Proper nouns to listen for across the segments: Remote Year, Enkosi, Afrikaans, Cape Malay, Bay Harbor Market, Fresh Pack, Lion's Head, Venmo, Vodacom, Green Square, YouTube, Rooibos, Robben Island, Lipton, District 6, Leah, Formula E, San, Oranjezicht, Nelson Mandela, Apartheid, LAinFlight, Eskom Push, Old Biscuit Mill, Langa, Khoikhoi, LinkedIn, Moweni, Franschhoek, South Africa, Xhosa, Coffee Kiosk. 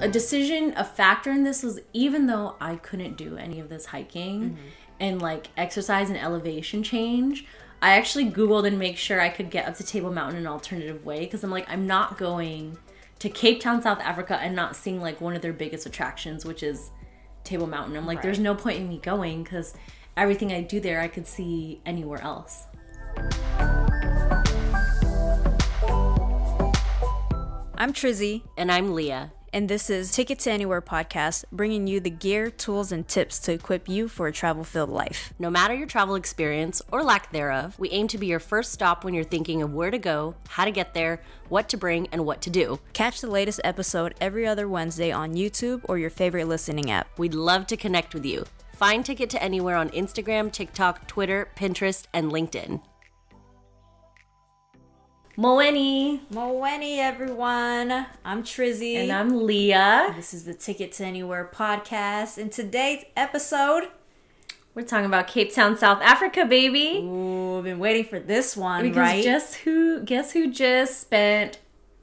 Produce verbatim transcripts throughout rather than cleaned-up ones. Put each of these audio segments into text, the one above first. a decision, a factor in this was, even though I couldn't do any of this hiking mm-hmm. and like exercise and elevation change, I actually Googled and make sure I could get up to Table Mountain in an alternative way, because I'm like, I'm not going to Cape Town, South Africa and not seeing like one of their biggest attractions, which is Table Mountain. I'm like, right. There's no point in me going, because everything I do there I could see anywhere else. I'm Trizzy. And I'm Leah. And this is Ticket to Anywhere podcast, bringing you the gear, tools, and tips to equip you for a travel-filled life. No matter your travel experience or lack thereof, we aim to be your first stop when you're thinking of where to go, how to get there, what to bring, and what to do. Catch the latest episode every other Wednesday on YouTube or your favorite listening app. We'd love to connect with you. Find Ticket to Anywhere on Instagram, TikTok, Twitter, Pinterest, and LinkedIn. Moweni. Moweni, everyone. I'm Trizzy. And I'm Leah. This is the Ticket to Anywhere podcast. And today's episode, we're talking about Cape Town, South Africa, baby. Ooh, I've been waiting for this one, because right? Just who, guess who just spent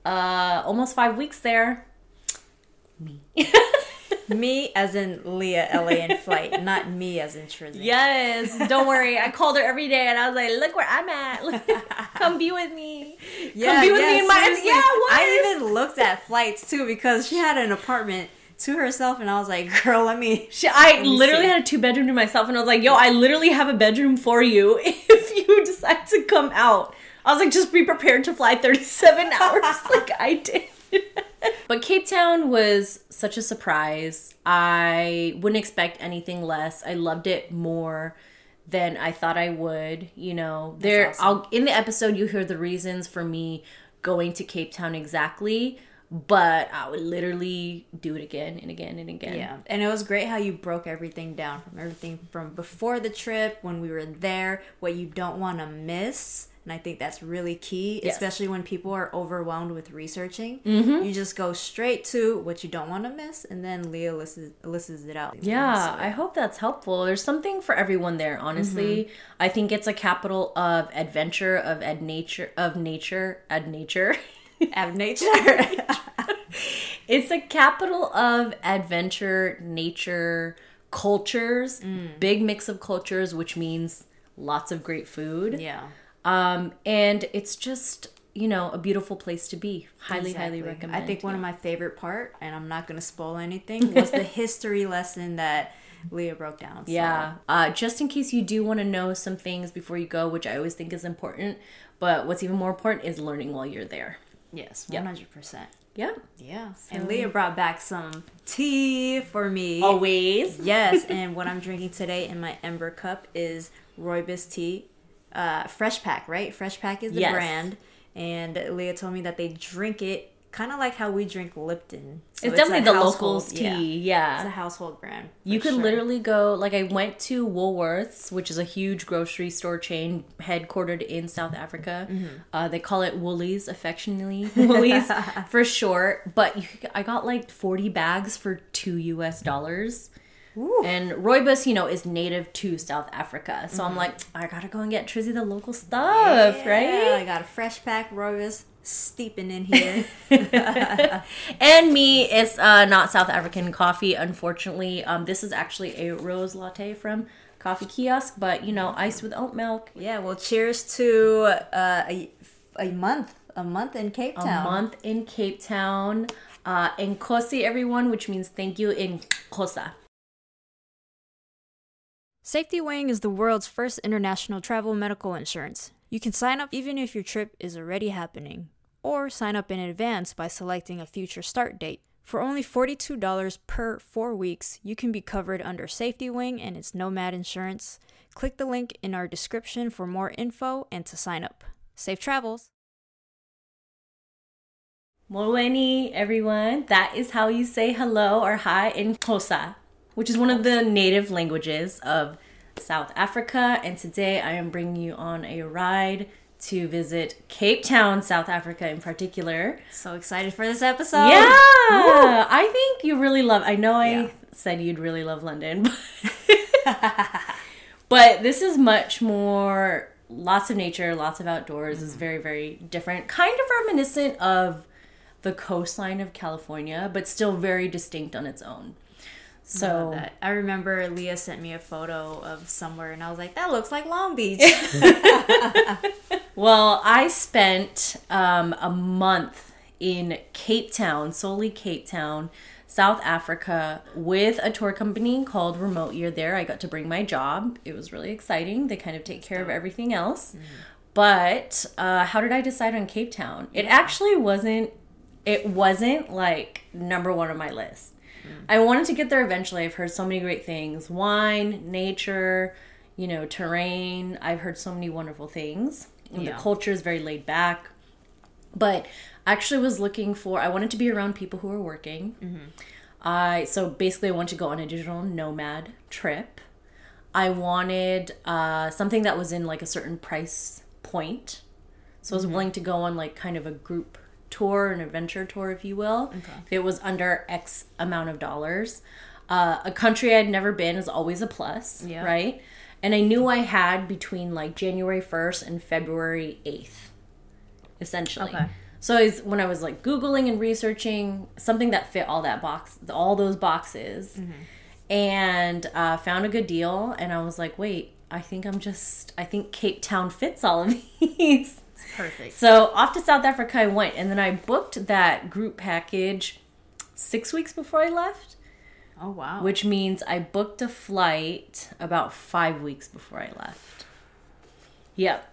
uh, almost five weeks there? Me. Me as in Leah, LAinFlight, not me as in Trizzy. Yes, don't worry. I called her every day and I was like, look where I'm at. Come be with me. Yeah, Come be with yeah, me in my... Yeah, what? I even looked at flights too, because she had an apartment to herself and I was like, girl, let me... She, I let me literally had a two bedroom to myself and I was like, yo, I literally have a bedroom for you if you decide to come out. I was like, just be prepared to fly thirty-seven hours like I did. But Cape Town was such a surprise. I wouldn't expect anything less. I loved it more than I thought I would. You know, there. Awesome. I'll, in the episode, you hear the reasons for me going to Cape Town exactly, but I would literally do it again and again and again. Yeah, and it was great how you broke everything down, from everything from before the trip, when we were there, what you don't want to miss. And I think that's really key, yes. especially when people are overwhelmed with researching. Mm-hmm. You just go straight to what you don't want to miss, and then Leah lists, lists it out. Yeah, I hope that's helpful. There's something for everyone there, honestly. Mm-hmm. I think it's a capital of adventure, of ad nature, of nature, ad nature. Ad nature. It's a capital of adventure, nature, cultures, mm. big mix of cultures, which means lots of great food. Yeah. Um, and it's just, you know, a beautiful place to be. Highly, exactly. highly recommend. I think yeah. one of my favorite part, and I'm not going to spoil anything, was the history lesson that Leah broke down. So. Yeah. Uh, just in case you do want to know some things before you go, which I always think is important, but what's even more important is learning while you're there. Yes, one hundred percent. Yep. Yeah. Yeah. So. And Leah brought back some tea for me. Always. Yes. And what I'm drinking today in my Ember cup is rooibos tea. Uh, Fresh Pack, right? Fresh Pack is the yes. brand, and Leah told me that they drink it kind of like how we drink Lipton. So it's, it's definitely the locals' tea. Yeah. yeah, it's a household brand. You could sure. literally go. Like I went to Woolworths, which is a huge grocery store chain headquartered in South Africa. Mm-hmm. Uh, they call it Woolies, affectionately Woolies for short. But you could, I got like forty bags for two U S dollars. Ooh. And rooibos, you know, is native to South Africa. So mm-hmm. I'm like, I gotta go and get Trizzy the local stuff, yeah, right? I got a Fresh Pack rooibos steeping in here. And me, it's uh, not South African coffee, unfortunately. Um, this is actually a rose latte from Coffee Kiosk, but, you know, iced with oat milk. Yeah, well, cheers to uh, a, a month. A month in Cape Town. A month in Cape Town. Uh, Enkosi, everyone, which means thank you in Xhosa. Safety Wing is the world's first international travel medical insurance. You can sign up even if your trip is already happening, or sign up in advance by selecting a future start date. For only forty-two dollars per four weeks, you can be covered under Safety Wing and its Nomad Insurance. Click the link in our description for more info and to sign up. Safe travels! Moweni, everyone. That is how you say hello or hi in Xhosa, which is one of the native languages of South Africa. And today I am bringing you on a ride to visit Cape Town, South Africa in particular. So excited for this episode. Yeah. Woo. I think you really love... I know I yeah. said you'd really love London. But, but this is much more... Lots of nature, lots of outdoors. Mm-hmm. It's very, very different. Kind of reminiscent of the coastline of California, but still very distinct on its own. So I, that. I remember Leah sent me a photo of somewhere, and I was like, that looks like Long Beach. Well, I spent um, a month in Cape Town, solely Cape Town, South Africa, with a tour company called Remote Year there. I got to bring my job. It was really exciting. They kind of take care of everything else. Mm-hmm. But uh, how did I decide on Cape Town? It actually wasn't, it wasn't like number one on my list. Mm-hmm. I wanted to get there eventually. I've heard so many great things. Wine, nature, you know, terrain. I've heard so many wonderful things. And yeah. The culture is very laid back. But I actually was looking for, I wanted to be around people who were working. Mm-hmm. Uh, so basically I wanted to go on a digital nomad trip. I wanted uh, something that was in like a certain price point. So I was mm-hmm. willing to go on like kind of a group tour, an adventure tour, if you will. Okay. If it was under X amount of dollars. Uh, a country I'd never been is always a plus, yeah. right? And I knew I had between like January first and February eighth, essentially. Okay. So I was, when I was like Googling and researching something that fit all that box, all those boxes, mm-hmm. and uh, found a good deal, and I was like, wait, I think I'm just, I think Cape Town fits all of these. Perfect. So off to South Africa I went, and then I booked that group package six weeks before I left. Oh, wow. Which means I booked a flight about five weeks before I left. Yep.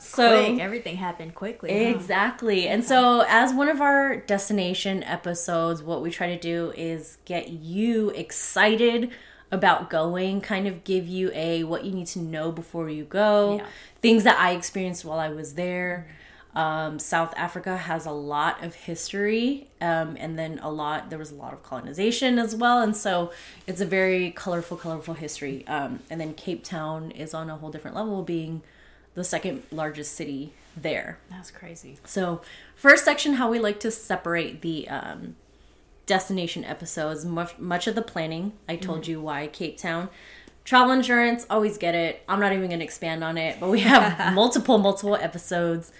So quick. Everything happened quickly. Exactly. Huh? And yeah. So as one of our destination episodes, what we try to do is get you excited about going, kind of give you a what you need to know before you go, yeah. things that I experienced while I was there. Um, South Africa has a lot of history, um, and then a lot, there was a lot of colonization as well. And so it's a very colorful, colorful history. Um, and then Cape Town is on a whole different level, being the second largest city there. That's crazy. So first section, how we like to separate the um, destination episodes, much, much of the planning. I told mm-hmm. you why Cape Town. Travel insurance, always get it. I'm not even going to expand on it, but we have multiple, multiple episodes.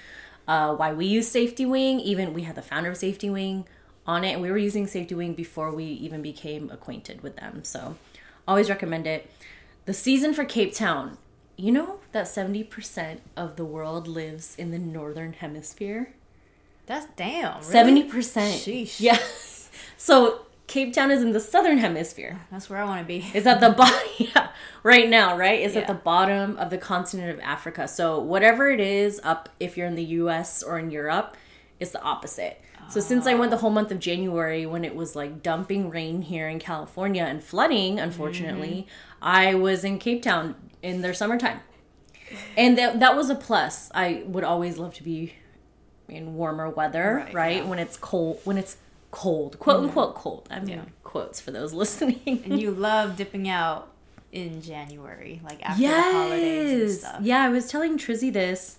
Uh, why we use Safety Wing. Even we had the founder of Safety Wing on it. And we were using Safety Wing before we even became acquainted with them. So always recommend it. The season for Cape Town. You know that seventy percent of the world lives in the northern hemisphere? That's damn, really? seventy percent. Sheesh. Yeah. So Cape Town is in the southern hemisphere. That's where I want to be. It's at the bottom, yeah, right now, right? It's yeah. at the bottom of the continent of Africa. So whatever it is up, if you're in the U S or in Europe, it's the opposite. Oh. So since I went the whole month of January when it was like dumping rain here in California and flooding, unfortunately, mm-hmm. I was in Cape Town in their summertime. And that that was a plus. I would always love to be in warmer weather, right? right? Yeah. When it's cold, when it's cold, quote unquote cold. I'm doing yeah. quotes for those listening. And you love dipping out in January, like after yes. the holidays and stuff. Yeah, I was telling Trizzy this.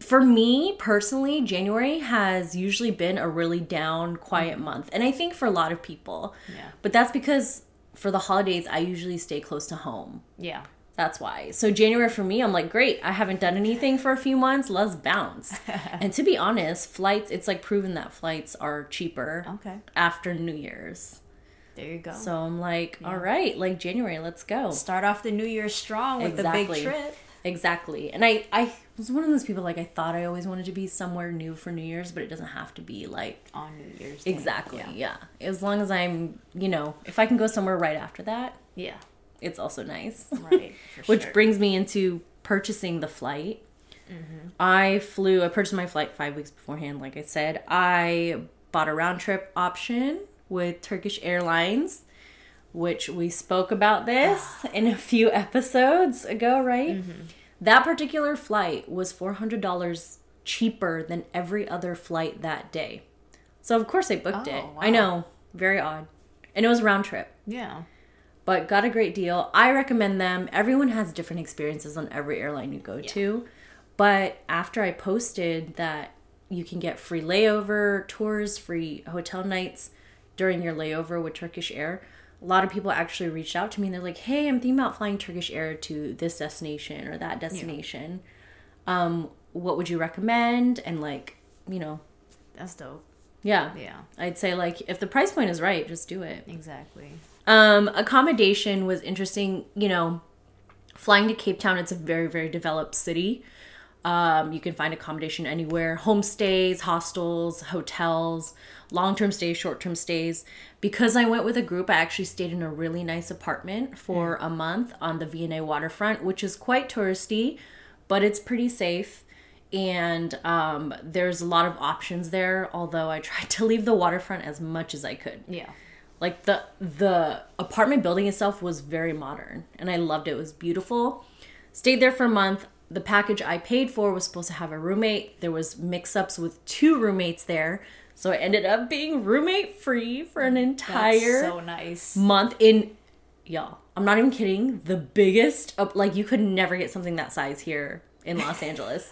For me personally, January has usually been a really down, quiet mm-hmm. month. And I think for a lot of people. Yeah. But that's because for the holidays, I usually stay close to home. Yeah. That's why. So January for me, I'm like, great, I haven't done anything for a few months. Let's bounce. And to be honest, flights, it's like proven that flights are cheaper okay. after New Year's. There you go. So I'm like, yeah. all right, like January, let's go. Start off the New Year strong with exactly. the big trip. Exactly. And I, I was one of those people, like I thought I always wanted to be somewhere new for New Year's, but it doesn't have to be like on New Year's Day. Exactly. Yeah. yeah. As long as I'm, you know, if I can go somewhere right after that. Yeah. It's also nice. Right. For Which sure. brings me into purchasing the flight. Mm-hmm. I flew, I purchased my flight five weeks beforehand, like I said. I bought a round trip option with Turkish Airlines, which we spoke about this in a few episodes ago, right? Mm-hmm. That particular flight was four hundred dollars cheaper than every other flight that day. So, of course, I booked oh, it. Wow. I know. Very odd. And it was a round trip. Yeah. But got a great deal. I recommend them. Everyone has different experiences on every airline you go yeah. to. But after I posted that you can get free layover tours, free hotel nights during your layover with Turkish Air, a lot of people actually reached out to me and they're like, hey, I'm thinking about flying Turkish Air to this destination or that destination. Yeah. Um, what would you recommend? And like, you know. That's dope. Yeah. Yeah. I'd say, like, if the price point is right, just do it. Exactly. Um, accommodation was interesting. You know, flying to Cape Town, it's a very, very developed city. Um, you can find accommodation anywhere. Homestays, hostels, hotels, long-term stays, short-term stays. Because I went with a group, I actually stayed in a really nice apartment for mm. a month on the V and A Waterfront, which is quite touristy, but it's pretty safe. And um, there's a lot of options there, although I tried to leave the waterfront as much as I could. Yeah. Like, the the apartment building itself was very modern, and I loved it. It was beautiful. Stayed there for a month. The package I paid for was supposed to have a roommate. There was mix-ups with two roommates there, so I ended up being roommate-free for an entire That's so nice. month in, y'all, I'm not even kidding, the biggest, like, you could never get something that size here in Los Angeles.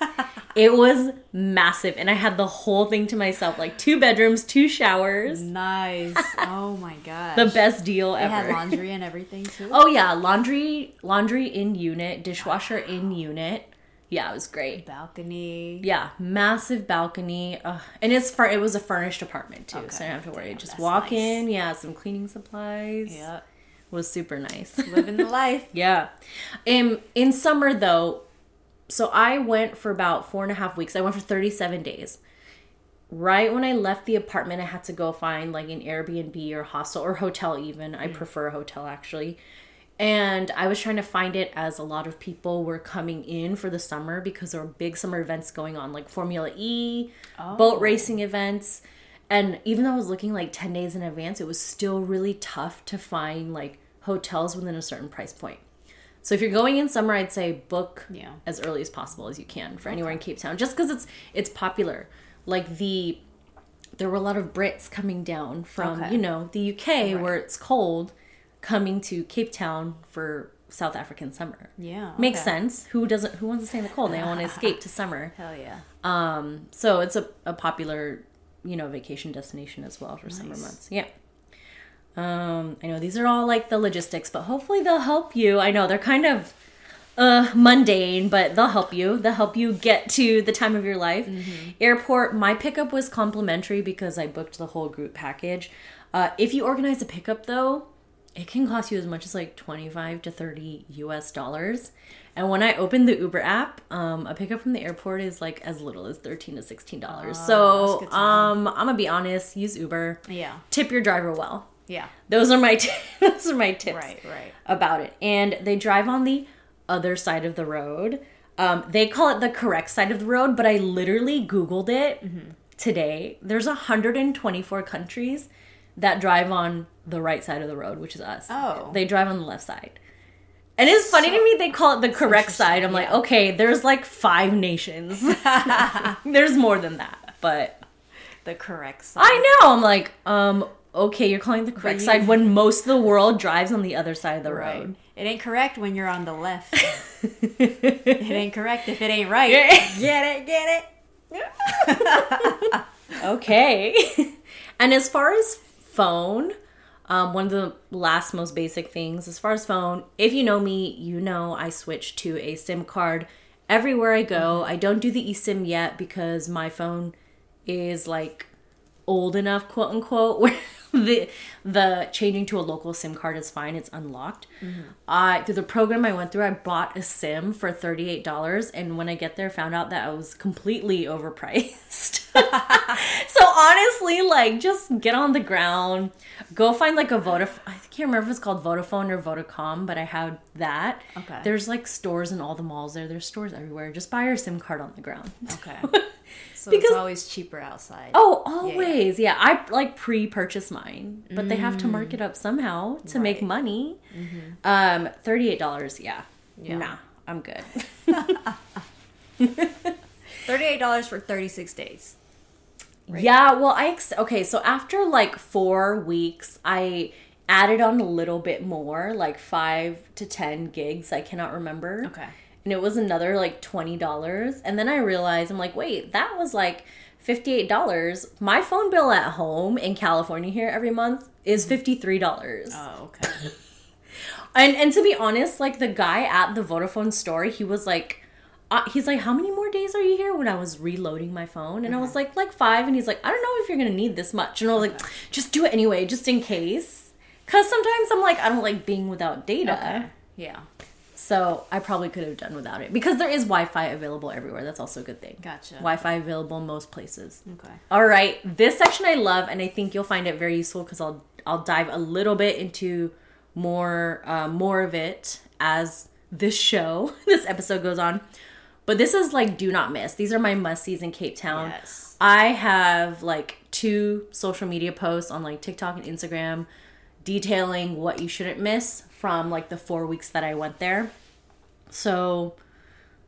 It was massive, and I had the whole thing to myself, like two bedrooms, two showers. Nice. Oh my gosh. The best deal ever. They had laundry and everything too? Oh yeah, laundry laundry in unit, dishwasher wow. in unit. Yeah, it was great. Balcony. Yeah, massive balcony. Ugh. And it's far, it was a furnished apartment too, okay. so I don't have to worry. Damn, Just walk nice. in, yeah, some cleaning supplies. Yep. Was super nice. Living the life. Yeah. In, in summer though, so I went for about four and a half weeks. I went for thirty-seven days. Right when I left the apartment, I had to go find like an Airbnb or hostel or hotel even. Mm. I prefer a hotel actually. And I was trying to find it as a lot of people were coming in for the summer because there were big summer events going on, like Formula E, oh. boat racing events. And even though I was looking like ten days in advance, it was still really tough to find like hotels within a certain price point. So if you're going in summer, I'd say book yeah. as early as possible as you can for anywhere in Cape Town. Just because it's it's popular. Like, the there were a lot of Brits coming down from, okay. you know, the U K right. where it's cold, coming to Cape Town for South African summer. Yeah. Okay. Makes sense. Who doesn't who wants to stay in the cold? They want to escape to summer. Hell yeah. Um, so it's a, a popular, you know, vacation destination as well for nice. summer months. Yeah. Um, I know these are all like the logistics, but hopefully they'll help you. I know they're kind of uh, mundane, but they'll help you. They'll help you get to the time of your life. Mm-hmm. Airport, my pickup was complimentary because I booked the whole group package. Uh, if you organize a pickup though, it can cost you as much as like twenty-five to thirty U S dollars. And when I opened the Uber app, um, a pickup from the airport is like as little as thirteen to sixteen dollars. Oh, so um, I'm going to be honest, use Uber. Yeah. Tip your driver well. Yeah. Those are my t- those are my tips right, right. about it. And they drive on the other side of the road. Um, they call it the correct side of the road, but I literally Googled it mm-hmm. today. There's one hundred twenty-four countries that drive on the right side of the road, which is us. Oh. They drive on the left side. And it's funny so, to me they call it the correct side. I'm yeah. like, okay, there's like five nations. There's more than that, but the correct side. I know. I'm like, um... okay, you're calling the correct side when most of the world drives on the other side of the right. road. It ain't correct when you're on the left. It ain't correct if it ain't right. Get it, get it. Okay. And as far as phone, um, one of the last most basic things, as far as phone, if you know me, you know I switch to a SIM card everywhere I go. Mm-hmm. I don't do the eSIM yet because my phone is like old enough, quote unquote, where the the changing to a local SIM card is fine. It's unlocked. Mm-hmm. I through the program I went through, I bought a SIM for thirty-eight dollars, and when I get there, found out that I was completely overpriced. So honestly, like, just get on the ground, go find like a Vodafone. I can't remember if it's called Vodafone or Vodacom, but I had that. Okay. There's like stores in all the malls there. There's stores everywhere. Just buy your SIM card on the ground. Okay. So because, it's always cheaper outside. Oh, always. Yeah, yeah. yeah. I like pre-purchase mine, but mm. they have to mark it up somehow to right. make money. Mm-hmm. Um, thirty-eight dollars, yeah. yeah. Nah, I'm good. thirty-eight dollars for thirty-six days. Right? Yeah, well, I... Ex- okay, so after like four weeks, I added on a little bit more, like five to ten gigs. I cannot remember. Okay. And it was another like twenty dollars. And then I realized, I'm like, wait, that was like fifty-eight dollars. My phone bill at home in California here every month is fifty-three dollars. Oh, okay. and, and to be honest, like the guy at the Vodafone store, he was like, Uh, he's like, how many more days are you here? When I was reloading my phone, and uh-huh. I was like, like five. And he's like, I don't know if you're going to need this much. And I was like, just do it anyway, just in case. Because sometimes I'm like, I don't like being without data. Okay. Yeah. So I probably could have done without it. Because there is Wi-Fi available everywhere. That's also a good thing. Gotcha. Wi-Fi available in most places. Okay. All right. This section I love, and I think you'll find it very useful because I'll I'll dive a little bit into more uh, more of it as this show, this episode goes on. But this is like do not miss. These are my must-sees in Cape Town. Yes. I have like two social media posts on like TikTok and Instagram detailing what you shouldn't miss from like the four weeks that I went there. So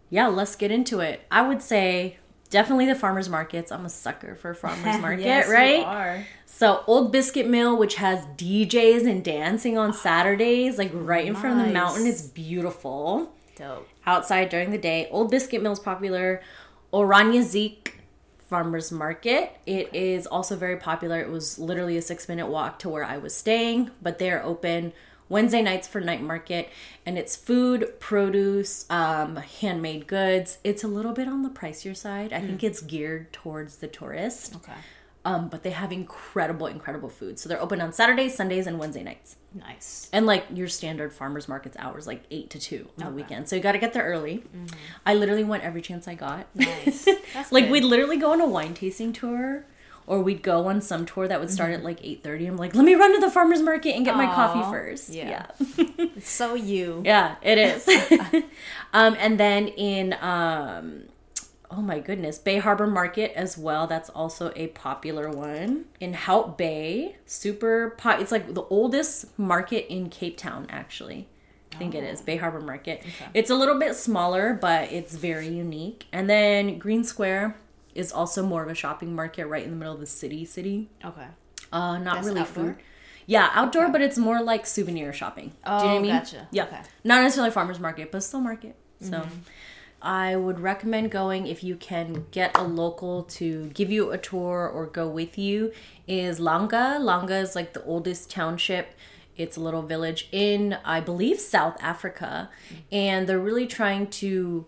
yeah, let's get into it. I would say definitely the farmers markets. I'm a sucker for farmers market, yes, right? You are. So Old Biscuit Mill, which has D Js and dancing on Saturdays, like right in nice. front of the mountain. It's beautiful. Dope. Outside during the day. Old Biscuit Mill is popular. Oranjezicht Farmers Market. It is also very popular. It was literally a six minute walk to where I was staying, but they're open Wednesday nights for night market, and it's food, produce, um, handmade goods. It's a little bit on the pricier side. I mm. think it's geared towards the tourist. Okay. Um, but they have incredible, incredible food. So they're open on Saturdays, Sundays, and Wednesday nights. Nice. And like your standard farmers market's hours, like eight to two on okay. the weekend. So you got to get there early. Mm-hmm. I literally went every chance I got. Nice. That's like good. We'd literally go on a wine tasting tour, or we'd go on some tour that would start mm-hmm. at like eight thirty. I'm like, let me run to the farmers market and get Aww. my coffee first. Yeah. yeah. It's so you. Yeah, it is. um, and then in... Um, Oh my goodness. Bay Harbor Market as well. That's also a popular one. In Hout Bay, super pop. It's like the oldest market in Cape Town, actually. I think oh. it is. Bay Harbor Market. Okay. It's a little bit smaller, but it's very unique. And then Green Square is also more of a shopping market right in the middle of the city. City. Okay. Uh, not That's really outdoor? Food. Yeah, outdoor, okay. but it's more like souvenir shopping. Oh, Do you know what I mean? Gotcha. Yeah. Okay. Not necessarily farmer's market, but still market. So... Mm-hmm. I would recommend going if you can get a local to give you a tour or go with you. Is Langa. Langa is like the oldest township. It's a little village in, I believe, South Africa. And they're really trying to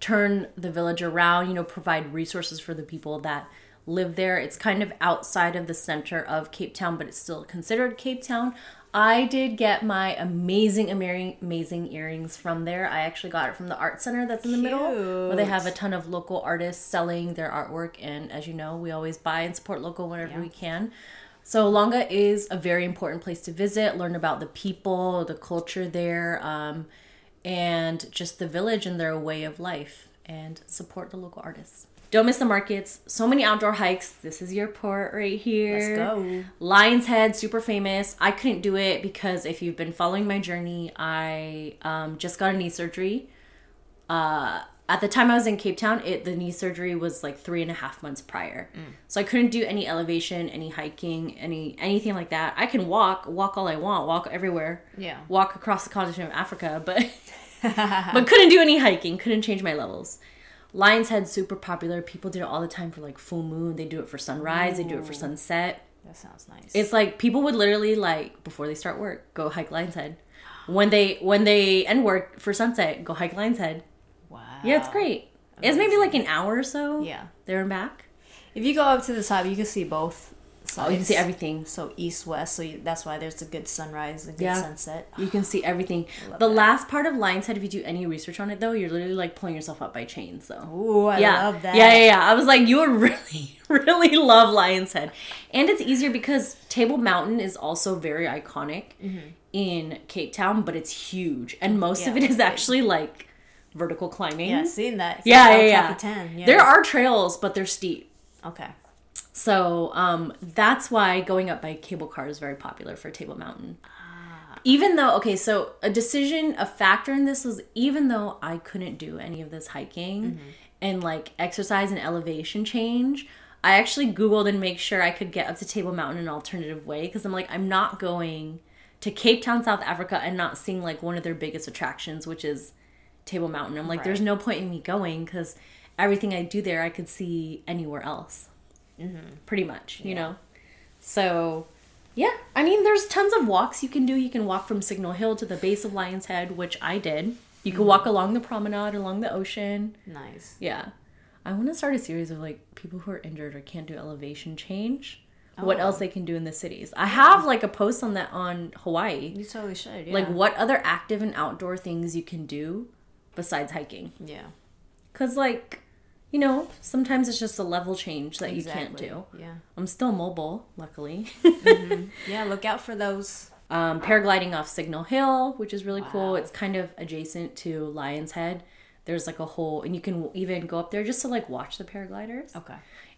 turn the village around, you know, provide resources for the people that live there. It's kind of outside of the center of Cape Town, but it's still considered Cape Town. I did get my amazing, amazing earrings from there. I actually got it from the art center that's in the Cute. middle, where they have a ton of local artists selling their artwork. And as you know, we always buy and support local whenever yeah. we can. So Langa is a very important place to visit, learn about the people, the culture there, um, and just the village and their way of life, and support the local artists. Don't miss the markets. So many outdoor hikes. This is your port right here. Let's go. Lion's Head, super famous. I couldn't do it because if you've been following my journey, I um, just got a knee surgery. Uh, at the time I was in Cape Town, it the knee surgery was like three and a half months prior. Mm. So I couldn't do any elevation, any hiking, any anything like that. I can walk, walk all I want, walk everywhere. Yeah. Walk across the continent of Africa, but but couldn't do any hiking, couldn't change my levels. Lion's Head, super popular. People do it all the time for like full moon. They do it for sunrise. Ooh. They do it for sunset. That sounds nice. It's like people would literally like before they start work, go hike Lion's Head. When they when they end work for sunset, go hike Lion's Head. Wow. Yeah, it's great. Amazing. It's maybe like an hour or so. Yeah. There and back. If you go up to the top, you can see both sides. Oh, you can see everything. So east, west. So you, that's why there's a good sunrise, a good yeah. sunset. You can see everything. The that. last part of Lion's Head, if you do any research on it, though, you're literally like pulling yourself up by chains. So. Ooh, I yeah. love that. Yeah, yeah, yeah. I was like, you would really, really love Lion's Head. And it's easier because Table Mountain is also very iconic mm-hmm. in Cape Town, but it's huge. And most yeah, of it is actually like vertical climbing. Yeah, I've seen that. It's yeah, like yeah, yeah. yeah. There are trails, but they're steep. Okay. So um, that's why going up by cable car is very popular for Table Mountain. Ah. Even though, okay, so a decision, a factor in this was even though I couldn't do any of this hiking mm-hmm. and like exercise and elevation change, I actually Googled and make sure I could get up to Table Mountain in an alternative way because I'm like, I'm not going to Cape Town, South Africa and not seeing like one of their biggest attractions, which is Table Mountain. I'm like, right. there's no point in me going because everything I do there I could see anywhere else. Mm-hmm. Pretty much, you yeah. know. So, yeah. I mean, there's tons of walks you can do. You can walk from Signal Hill to the base of Lion's Head, which I did. You can walk along the promenade, along the ocean. Nice. Yeah. I want to start a series of, like, people who are injured or can't do elevation change. Oh. What else they can do in the cities. I have, like, a post on that on Hawaii. You totally should, yeah. Like, what other active and outdoor things you can do besides hiking. Yeah. Because, like, you know, sometimes it's just a level change that exactly. you can't do. Yeah. I'm still mobile, luckily. Mm-hmm. Yeah, look out for those. Um, paragliding off Signal Hill, which is really wow. cool. It's kind of adjacent to Lion's Head. There's like a whole, and you can even go up there just to like watch the paragliders. Okay.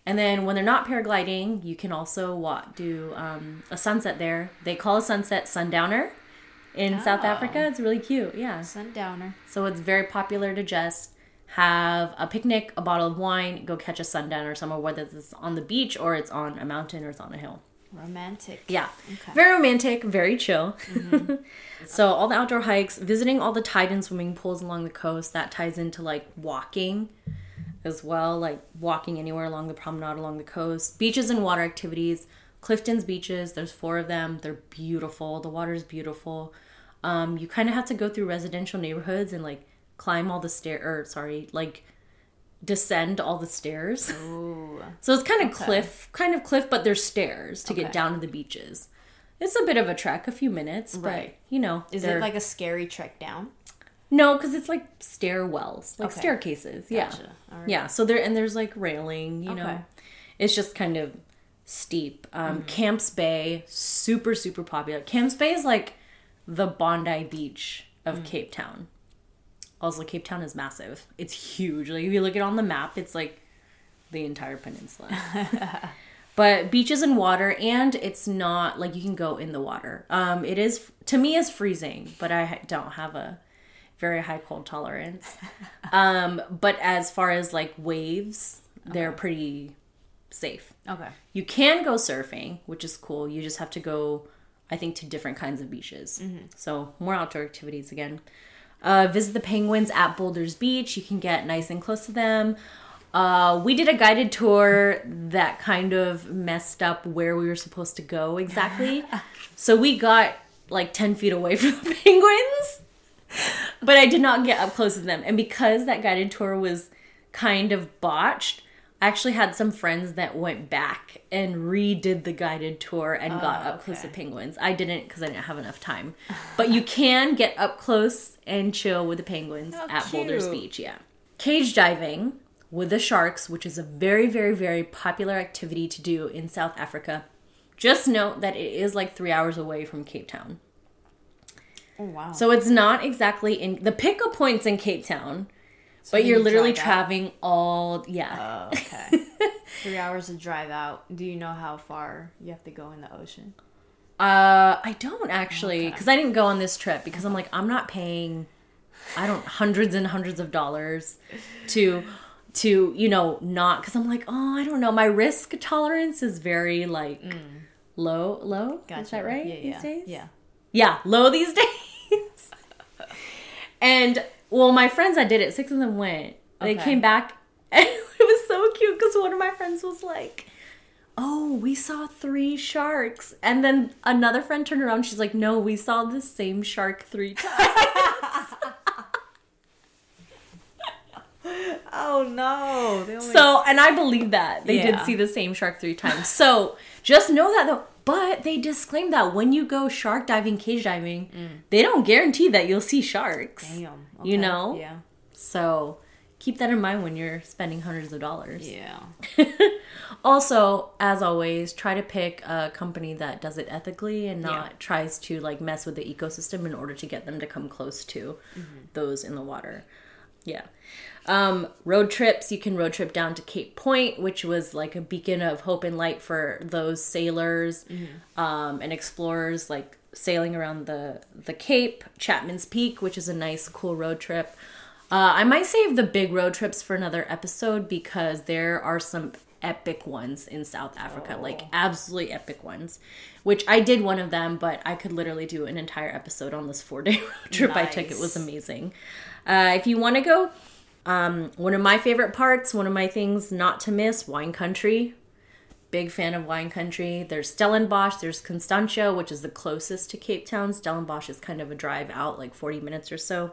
And then when they're not paragliding, you can also walk, do um, a sunset there. They call a sunset sundowner in oh. South Africa. It's really cute. Yeah. Sundowner. So it's very popular to just have a picnic, a bottle of wine, go catch a sundowner somewhere, whether it's on the beach or it's on a mountain or it's on a hill. Romantic. Yeah. Okay. Very romantic, very chill. Mm-hmm. So all the outdoor hikes, visiting all the tide and swimming pools along the coast, that ties into like walking as well, like walking anywhere along the promenade, along the coast. Beaches and water activities. Clifton's beaches, there's four of them. They're beautiful. The water's beautiful. Um, you kind of have to go through residential neighborhoods and like climb all the stairs, or sorry, like descend all the stairs. Ooh. So it's kind of okay. cliff, kind of cliff, but there's stairs to okay. get down to the beaches. It's a bit of a trek, a few minutes, right. but you know. Is it like a scary trek down? No, because it's like stairwells, like okay. staircases. Gotcha. Yeah, right. yeah. So there and there's like railing. You okay. know, it's just kind of steep. Um, mm-hmm. Camps Bay, super super popular. Camps Bay is like the Bondi Beach of mm. Cape Town. Also, Cape Town is massive. It's huge. Like, if you look at it on the map, it's, like, the entire peninsula. But beaches and water, and it's not, like, you can go in the water. Um, it is, to me, it's freezing, but I don't have a very high cold tolerance. Um, but as far as, like, waves, okay. they're pretty safe. Okay. You can go surfing, which is cool. You just have to go, I think, to different kinds of beaches. Mm-hmm. So, more outdoor activities again. Uh, visit the penguins at Boulder's Beach. You can get nice and close to them. Uh, we did a guided tour that kind of messed up where we were supposed to go exactly. So we got like ten feet away from the penguins, but I did not get up close to them. And because that guided tour was kind of botched, I actually had some friends that went back and redid the guided tour and oh, got up okay. close to penguins. I didn't because I didn't have enough time. But you can get up close and chill with the penguins How at cute. Boulder's Beach. Yeah, cage diving with the sharks, which is a very, very, very popular activity to do in South Africa. Just note that it is like three hours away from Cape Town. Oh, wow. So it's not exactly in... The pickup point's in Cape Town... So but you're literally traveling out? all, yeah. Oh, okay. Three hours to drive out. Do you know how far you have to go in the ocean? Uh, I don't actually, because okay. I didn't go on this trip because I'm like, I'm not paying, I don't, hundreds and hundreds of dollars to, to you know, not, because I'm like, oh, I don't know. My risk tolerance is very, like, mm. low, low? Gotcha. Is that right? Yeah, these yeah. days? Yeah. Yeah, low these days. And... Well, my friends that did it, six of them went. They okay. came back, and it was so cute because one of my friends was like, oh, we saw three sharks. And then another friend turned around, she's like, no, we saw the same shark three times. Oh, no. They only... So, and I believe that. They yeah. did see the same shark three times. So, just know that, though. But they disclaim that when you go shark diving, cage diving, mm. they don't guarantee that you'll see sharks. Damn. Okay. You know? Yeah. So keep that in mind when you're spending hundreds of dollars. Yeah. Also, as always, try to pick a company that does it ethically and not yeah. tries to like mess with the ecosystem in order to get them to come close to mm-hmm. those in the water. Yeah. Um, road trips. You can road trip down to Cape Point, which was like a beacon of hope and light for those sailors mm-hmm. um, and explorers, like sailing around the, the Cape. Chapman's Peak, which is a nice, cool road trip. Uh, I might save the big road trips for another episode because there are some epic ones in South Africa, oh. like absolutely epic ones, which I did one of them, but I could literally do an entire episode on this four-day road trip nice. I took. It was amazing. Uh, if you want to go... Um, one of my favorite parts, one of my things not to miss, wine country. big fan of wine country. There's Stellenbosch, there's Constantia, which is the closest to Cape Town. Stellenbosch is kind of a drive out, like forty minutes or so.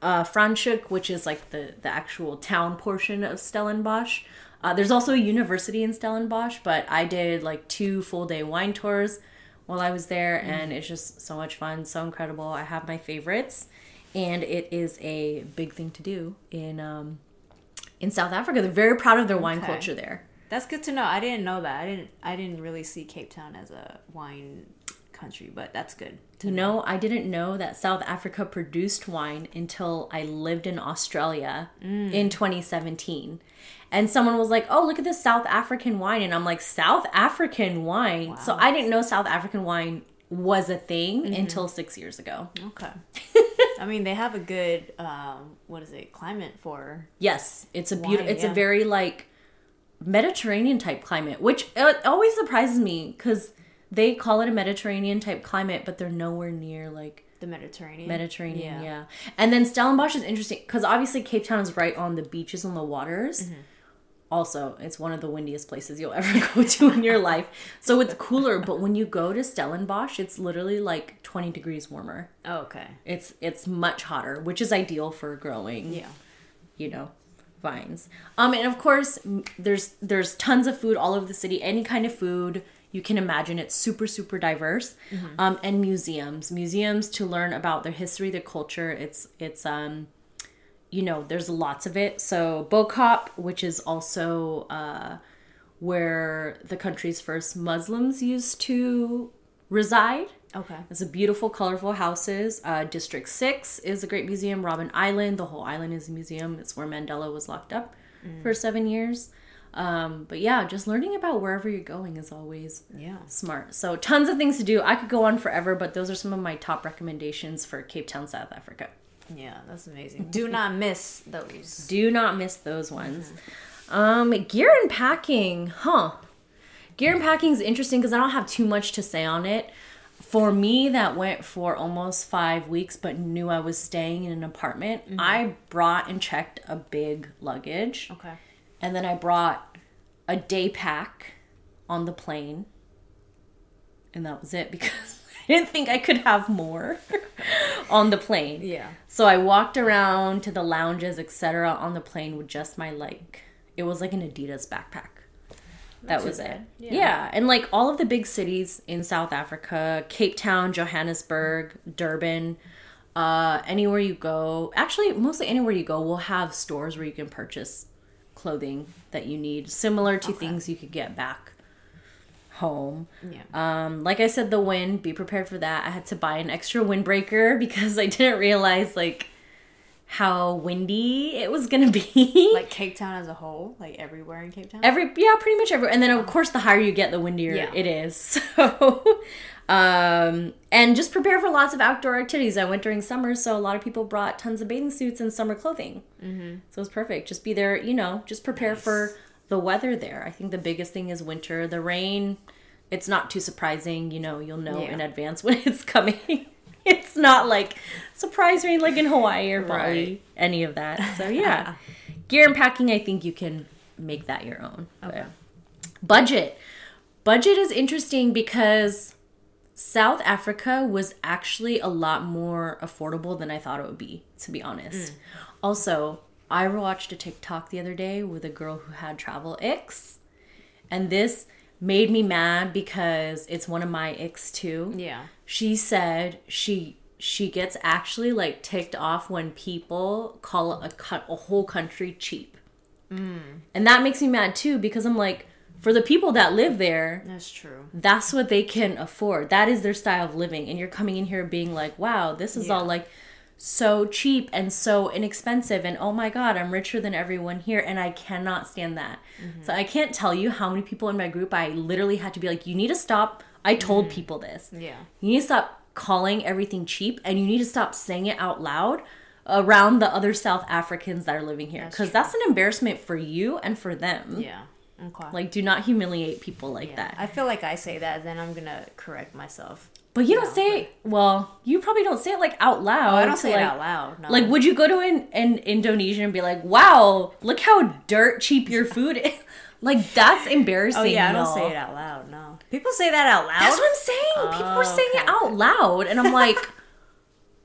Uh, Franschhoek, which is like the, the actual town portion of Stellenbosch. Uh, there's also a university in Stellenbosch, but I did like two full day wine tours while I was there, mm. and it's just so much fun, so incredible. I have my favorites, and it is a big thing to do in um, in South Africa. They're very proud of their wine okay. culture there. That's good to know. I didn't know that. I didn't. I didn't really see Cape Town as a wine country, but that's good to know. No, I didn't know that South Africa produced wine until I lived in Australia mm. in twenty seventeen. And someone was like, oh, look at this South African wine. And I'm like, South African wine? Wow. So I didn't know South African wine was a thing mm-hmm. until six years ago. Okay. I mean, they have a good, um, what is it, climate for Yes. It's a beautiful, it's yeah. a very like Mediterranean type climate, which it always surprises me because they call it a Mediterranean type climate, but they're nowhere near like the Mediterranean. Mediterranean, yeah. yeah. And then Stellenbosch is interesting because obviously Cape Town is right on the beaches and the waters. Mm-hmm. Also, it's one of the windiest places you'll ever go to in your life. So it's cooler, but when you go to Stellenbosch, it's literally like twenty degrees warmer. Oh, okay. It's it's much hotter, which is ideal for growing, yeah. you know, vines. Um, and of course, there's there's tons of food all over the city, any kind of food you can imagine. It's super, super diverse. Mm-hmm. Um, and museums. Museums to learn about their history, their culture. It's, it's um. you know, there's lots of it. So Bokop, which is also uh, where the country's first Muslims used to reside. Okay. It's a beautiful, colorful houses. Uh, District six is a great museum. Robben Island, the whole island is a museum. It's where Mandela was locked up mm. for seven years. Um, but yeah, just learning about wherever you're going is always yeah. smart. So tons of things to do. I could go on forever, but those are some of my top recommendations for Cape Town, South Africa. Yeah, that's amazing. Do not miss those. Do not miss those ones. Mm-hmm. Um, gear and packing, huh? Gear and packing is interesting because I don't have too much to say on it. For me, that went for almost five weeks, but knew I was staying in an apartment. Mm-hmm. I brought and checked a big luggage. Okay. And then I brought a day pack on the plane. And that was it because I didn't think I could have more on the plane. Yeah. So I walked around to the lounges, et cetera, on the plane with just my like, it was like an Adidas backpack. That was it. Yeah. yeah. And like all of the big cities in South Africa, Cape Town, Johannesburg, Durban, uh, anywhere you go, actually mostly anywhere you go, will have stores where you can purchase clothing that you need, similar to okay. things you could get back home. Yeah. Um, like I said, the wind, be prepared for that. I had to buy an extra windbreaker because I didn't realize like how windy it was gonna be. Like Cape Town as a whole, like everywhere in Cape Town? Every yeah, pretty much everywhere. And then of course the higher you get, the windier yeah. it is. So um and just prepare for lots of outdoor activities. I went during summer, so a lot of people brought tons of bathing suits and summer clothing. Mm-hmm. So it was perfect. Just be there, you know, just prepare nice. for the weather there. I think the biggest thing is winter. The rain, it's not too surprising. You know, you'll know yeah. in advance when it's coming. It's not like surprise rain like in Hawaii or Bali, right. any of that. So yeah, gear and packing, I think you can make that your own. Okay. But budget. Budget is interesting because South Africa was actually a lot more affordable than I thought it would be, to be honest. Mm. Also, I watched a TikTok the other day with a girl who had travel icks, and this made me mad because it's one of my icks too. Yeah. She said she she gets actually like ticked off when people call a, a whole country cheap. Mm. And that makes me mad too because I'm like, for the people that live there, that's true. That's what they can afford. That is their style of living. And you're coming in here being like, wow, this is yeah. all like so cheap and so inexpensive and oh my god, I'm richer than everyone here, and I cannot stand that. Mm-hmm. So I can't tell you how many people in my group I literally had to be like, you need to stop. I told mm-hmm. people this. Yeah. You need to stop calling everything cheap, and you need to stop saying it out loud around the other South Africans that are living here, because that's, that's an embarrassment for you and for them. Yeah. Okay. Like, do not humiliate people like yeah. that. I feel like I say that, then I'm going to correct myself. But you no, don't say it, well, you probably don't say it, like, out loud. Oh, I don't say like, it out loud. No. Like, would you go to an, an Indonesian and be like, wow, look how dirt cheap your food is? Like, that's embarrassing. Oh, yeah, I don't no. say it out loud, no. People say that out loud? That's what I'm saying. Oh, people are saying okay. it out loud. And I'm like,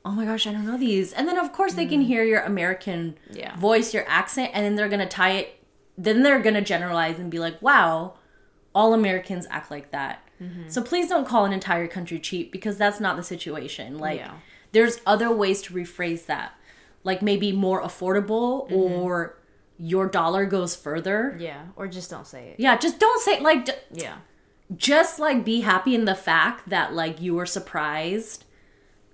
oh, my gosh, I don't know these. And then, of course, they mm. can hear your American yeah. voice, your accent, and then they're going to tie it. Then they're going to generalize and be like, wow, all Americans act like that. Mm-hmm. So please don't call an entire country cheap because that's not the situation. Like, yeah. there's other ways to rephrase that. Like, maybe more affordable mm-hmm. or your dollar goes further. Yeah, or just don't say it. Yeah, just don't say it. Like, d- yeah. just, like, be happy in the fact that, like, you were surprised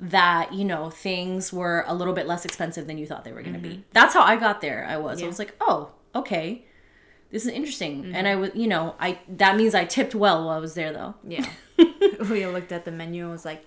that, you know, things were a little bit less expensive than you thought they were going to mm-hmm. be. That's how I got there. I was. Yeah. I was like, oh, okay. This is interesting. Mm-hmm. And I was, you know, I that means I tipped well while I was there, though. Yeah. We looked at the menu and was like,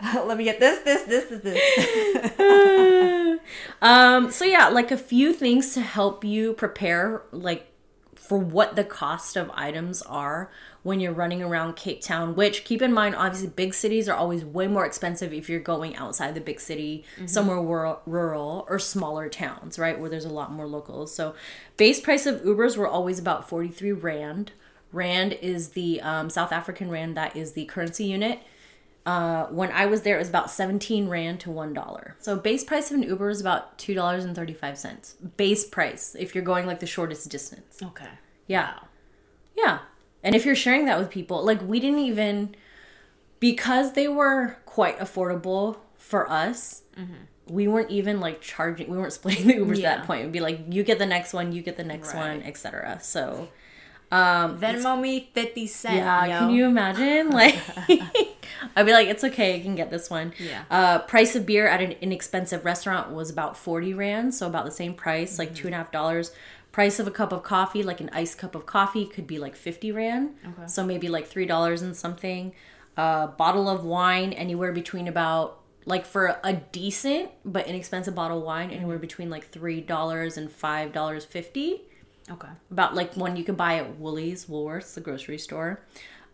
let me get this, this, this, this, this. um, so, yeah, like a few things to help you prepare, like, for what the cost of items are when you're running around Cape Town, which, keep in mind, obviously, big cities are always way more expensive if you're going outside the big city, mm-hmm. somewhere rural, rural or smaller towns, right, where there's a lot more locals. So base price of Ubers were always about forty-three rand. Rand is the um, South African rand. That is the currency unit. Uh, when I was there, it was about seventeen rand to one dollar. So base price of an Uber is about two dollars and thirty-five cents. Base price, if you're going, like, the shortest distance. Okay. Yeah. Wow. Yeah. And if you're sharing that with people, like, we didn't even, because they were quite affordable for us, mm-hmm. we weren't even, like, charging, we weren't splitting the Ubers yeah. at that point. It would be like, you get the next one, you get the next right. one, et cetera. So, um. Venmo me fifty cents. Yeah, yo. Can you imagine? Like, I'd be like, it's okay, you can get this one. Yeah. Uh, price of beer at an inexpensive restaurant was about forty rand, so about the same price, mm-hmm. like two and a half dollars. Price of a cup of coffee, like an iced cup of coffee, could be like fifty rand. Okay. So maybe like three dollars and something. A uh, bottle of wine, anywhere between about, like, for a decent but inexpensive bottle of wine, anywhere between like three dollars and five dollars and fifty cents. Okay. About like one you could buy at Woolies, Woolworths, the grocery store.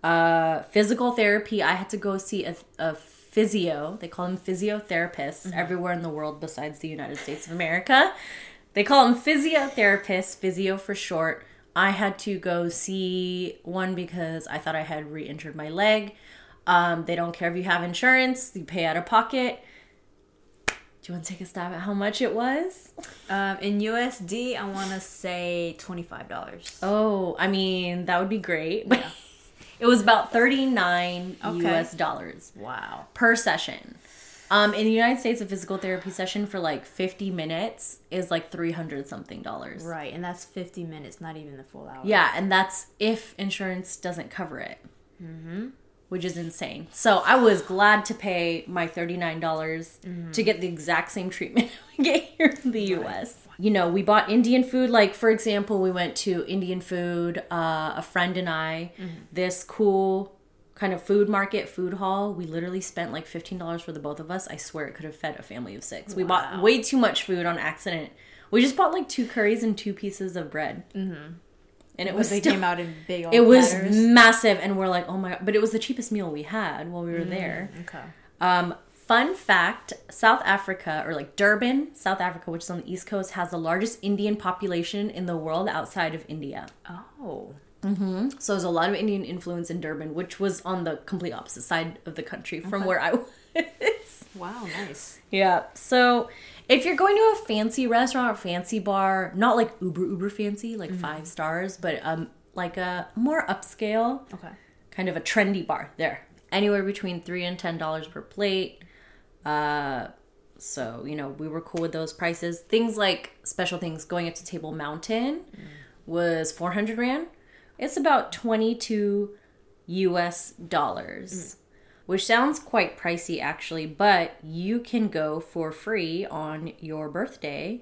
Uh, physical therapy. I had to go see a, a physio. They call them physiotherapists mm-hmm. everywhere in the world besides the United States of America. They call them physiotherapists, physio for short. I had to go see one because I thought I had re-injured my leg. Um, they don't care if you have insurance. You pay out of pocket. Do you want to take a stab at how much it was? Um, in U S D, I want to say twenty-five dollars. Oh, I mean, that would be great. Yeah. It was about thirty-nine okay. U S dollars. Wow. Per session. Um, in the United States, a physical therapy session for like fifty minutes is like three hundred something dollars. Right, and that's fifty minutes, not even the full hour. Yeah, and that's if insurance doesn't cover it, mm-hmm. which is insane. So I was glad to pay my thirty-nine dollars mm-hmm. to get the exact same treatment I get here in the U S. Right. You know, we bought Indian food. Like, for example, we went to Indian food, uh, a friend and I, mm-hmm. this cool kind of food market, food hall. We literally spent like fifteen dollars for the both of us. I swear it could have fed a family of six. Wow. We bought way too much food on accident. We just bought like two curries and two pieces of bread. Mm-hmm. And it was they still, came out in big old It platters. Was massive. And we're like, oh my God. But it was the cheapest meal we had while we were mm-hmm. there. Okay. Um, fun fact, South Africa, or like Durban, South Africa, which is on the East Coast, has the largest Indian population in the world outside of India. Oh. Mm-hmm. So there's a lot of Indian influence in Durban, which was on the complete opposite side of the country from okay. where I was. Wow, nice. Yeah. So if you're going to a fancy restaurant or fancy bar, not like uber, uber fancy, like mm-hmm. five stars, but um, like a more upscale, okay, kind of a trendy bar there. Anywhere between three and ten dollars per plate. Uh, so, you know, we were cool with those prices. Things like special things going up to Table Mountain mm. was four hundred rand. It's about twenty-two U S dollars, mm. which sounds quite pricey, actually, but you can go for free on your birthday,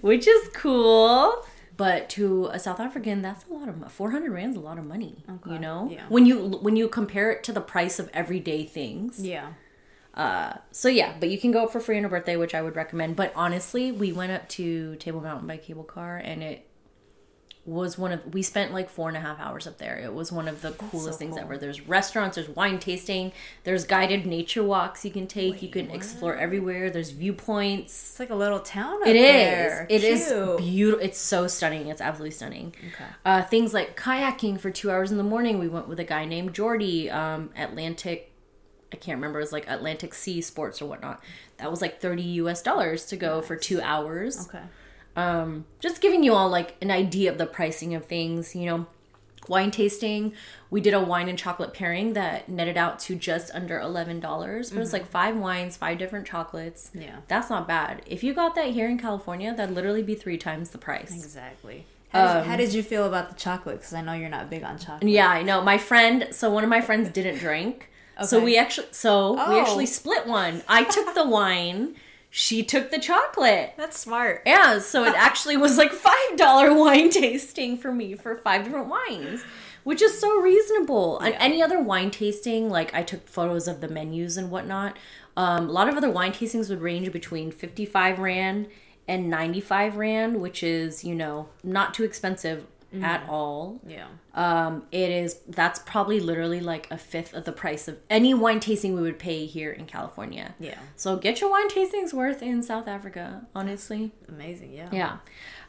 which is cool. But to a South African, that's a lot of money. four hundred rand is a lot of money, okay. you know? Yeah. When you when you compare it to the price of everyday things. Yeah. Uh, so yeah, but you can go up for free on her birthday, which I would recommend. But honestly, we went up to Table Mountain by cable car, and it was one of, we spent like four and a half hours up there. It was one of the That's coolest so things cool. ever. There's restaurants, there's wine tasting, there's guided nature walks you can take. Wait, you can what? explore everywhere. There's viewpoints. It's like a little town up it there. It is. Cute. It is beautiful. It's so stunning. It's absolutely stunning. Okay. Uh, things like kayaking for two hours in the morning. We went with a guy named Jordy, um, Atlantic, I can't remember. It was like Atlantic Sea Sports or whatnot. That was like thirty U S dollars to go nice. for two hours. Okay. Um, just giving you all like an idea of the pricing of things, you know. Wine tasting, we did a wine and chocolate pairing that netted out to just under eleven dollars. But it's like five wines, five different chocolates. Yeah. That's not bad. If you got that here in California, that'd literally be three times the price. Exactly. How did, um, how did you feel about the chocolate? Because I know you're not big on chocolate. Yeah, I know. My friend, so one of my friends didn't drink. Okay. So we actually, so oh. we actually split one. I took the wine. She took the chocolate. That's smart. Yeah, so it actually was like five dollars wine tasting for me for five different wines, which is so reasonable. Yeah. And any other wine tasting, like I took photos of the menus and whatnot. Um, a lot of other wine tastings would range between fifty-five rand and ninety-five rand, which is, you know, not too expensive mm. at all. Yeah. Um, it is, that's probably literally like a fifth of the price of any wine tasting we would pay here in California. Yeah. So get your wine tastings worth in South Africa, honestly. That's amazing, yeah. Yeah.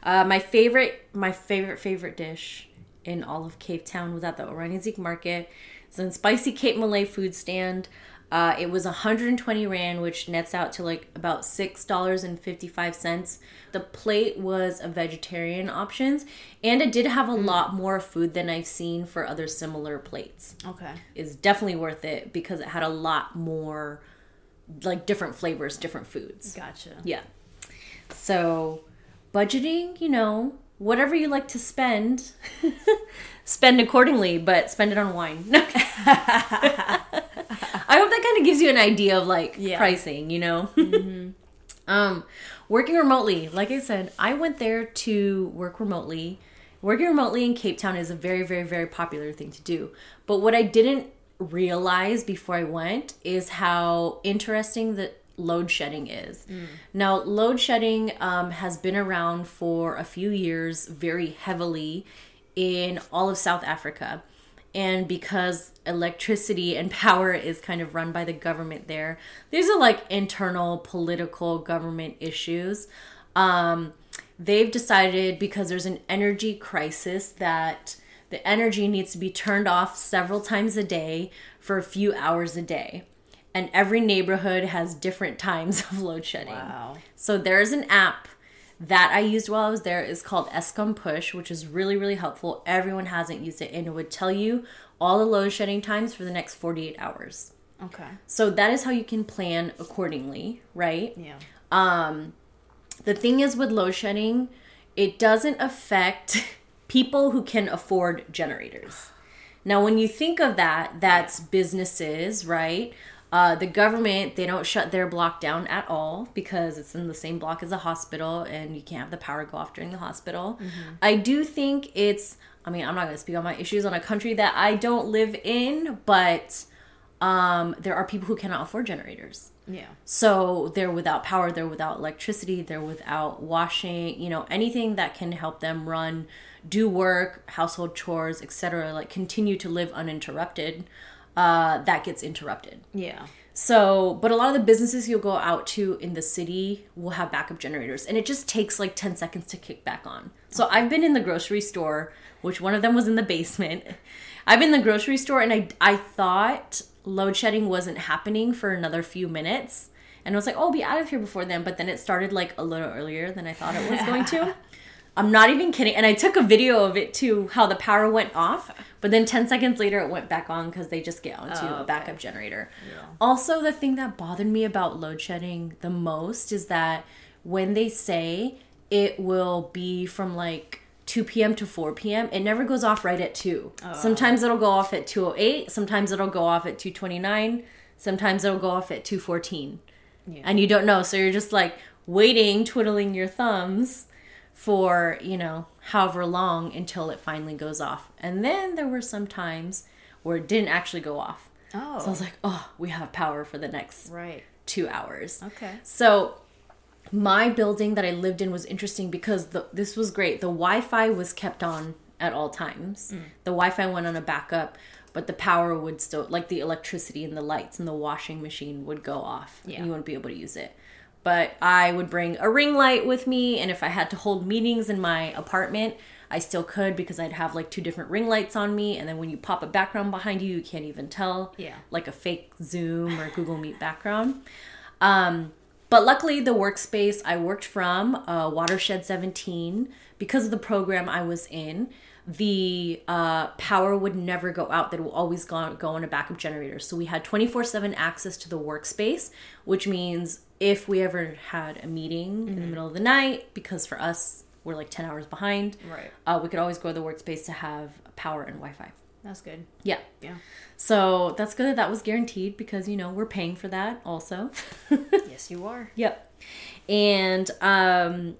Uh, my favorite, my favorite, favorite dish in all of Cape Town was at the Oranjezicht Market. It's a spicy Cape Malay food stand. Uh, it was one hundred twenty rand, which nets out to like about six dollars and fifty-five cents. The plate was a vegetarian options, and it did have a mm. lot more food than I've seen for other similar plates. Okay. It's definitely worth it because it had a lot more like different flavors, different foods. Gotcha. Yeah. So budgeting, you know, whatever you like to spend, spend accordingly, but spend it on wine. I hope that kind of gives you an idea of, like, yeah. pricing, you know? Mm-hmm. um, working remotely. Like I said, I went there to work remotely. Working remotely in Cape Town is a very, very, very popular thing to do. But what I didn't realize before I went is how interesting the load shedding is. Mm. Now, load shedding um, has been around for a few years very heavily in all of South Africa. And because electricity and power is kind of run by the government there, these are like internal political government issues. Um, they've decided because there's an energy crisis that the energy needs to be turned off several times a day for a few hours a day. And every neighborhood has different times of load shedding. Wow. So there's an app that I used while I was there is called Eskom Push, which is really, really helpful. Everyone hasn't used it, and it would tell you all the load shedding times for the next forty-eight hours. Okay. So that is how you can plan accordingly, right? Yeah. Um, the thing is with load shedding, it doesn't affect people who can afford generators. Now, when you think of that, that's businesses, right? Uh, the government, they don't shut their block down at all because it's in the same block as a hospital and you can't have the power go off during the hospital. Mm-hmm. I do think it's, I mean, I'm not going to speak on my issues on a country that I don't live in, but um, there are people who cannot afford generators. Yeah. So they're without power, they're without electricity, they're without washing, you know, anything that can help them run, do work, household chores, et cetera, like continue to live uninterrupted. Uh, that gets interrupted. Yeah. So, but a lot of the businesses you'll go out to in the city will have backup generators. And it just takes like ten seconds to kick back on. So I've been in the grocery store, which one of them was in the basement. I've been in the grocery store and I, I thought load shedding wasn't happening for another few minutes. And I was like, oh, I'll be out of here before then. But then it started like a little earlier than I thought it was going to. I'm not even kidding. And I took a video of it too, how the power went off. But then ten seconds later, it went back on because they just get onto oh, okay. a backup generator. Yeah. Also, the thing that bothered me about load shedding the most is that when they say it will be from like two p.m. to four p.m., it never goes off right at two. Oh. Sometimes it'll go off at two oh eight. Sometimes it'll go off at two twenty-nine. Sometimes it'll go off at two fourteen. Yeah. And you don't know. So you're just like waiting, twiddling your thumbs for, you know, however long until it finally goes off. And then there were some times where it didn't actually go off. Oh. So I was like, oh, we have power for the next right. two hours. Okay. So my building that I lived in was interesting because the, this was great. The Wi-Fi was kept on at all times. Mm. The Wi-Fi went on a backup, but the power would still, like the electricity and the lights and the washing machine would go off. Yeah. And you wouldn't be able to use it. But I would bring a ring light with me, and if I had to hold meetings in my apartment, I still could because I'd have like two different ring lights on me, and then when you pop a background behind you, you can't even tell. Yeah. Like a fake Zoom or Google Meet background. Um, but luckily, the workspace I worked from, uh, Watershed seventeen, because of the program I was in, the uh, power would never go out. They would always go, go on a backup generator. So we had twenty-four seven access to the workspace, which means if we ever had a meeting mm-hmm. in the middle of the night, because for us, we're like ten hours behind. Right. Uh, we could always go to the workspace to have power and Wi-Fi. That's good. Yeah. Yeah. So that's good that that was guaranteed because, you know, we're paying for that also. Yes, you are. Yep. And, um,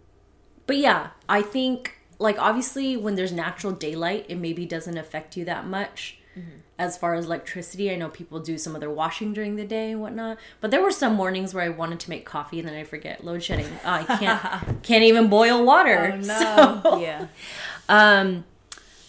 but yeah, I think like obviously when there's natural daylight, it maybe doesn't affect you that much. Mm-hmm. As far as electricity, I know people do some of their washing during the day and whatnot. But there were some mornings where I wanted to make coffee and then I forget load shedding. Oh, I can't can't even boil water. Oh, no. So, yeah. Um,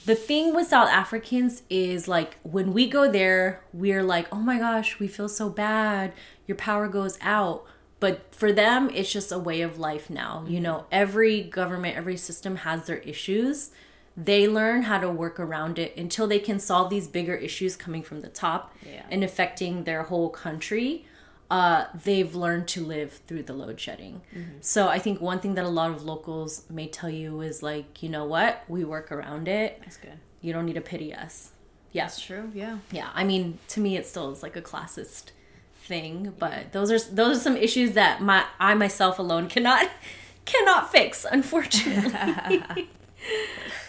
the thing with South Africans is like when we go there, we're like, oh my gosh, we feel so bad. Your power goes out. But for them, it's just a way of life now. Mm-hmm. You know, every government, every system has their issues. They learn how to work around it until they can solve these bigger issues coming from the top yeah. and affecting their whole country. Uh, they've learned to live through the load shedding. Mm-hmm. So I think one thing that a lot of locals may tell you is like, you know what? We work around it. That's good. You don't need to pity us. Yeah. That's true. Yeah. Yeah. I mean, to me, it still is like a classist thing, but yeah. those are those are some issues that my I myself alone cannot cannot fix, unfortunately.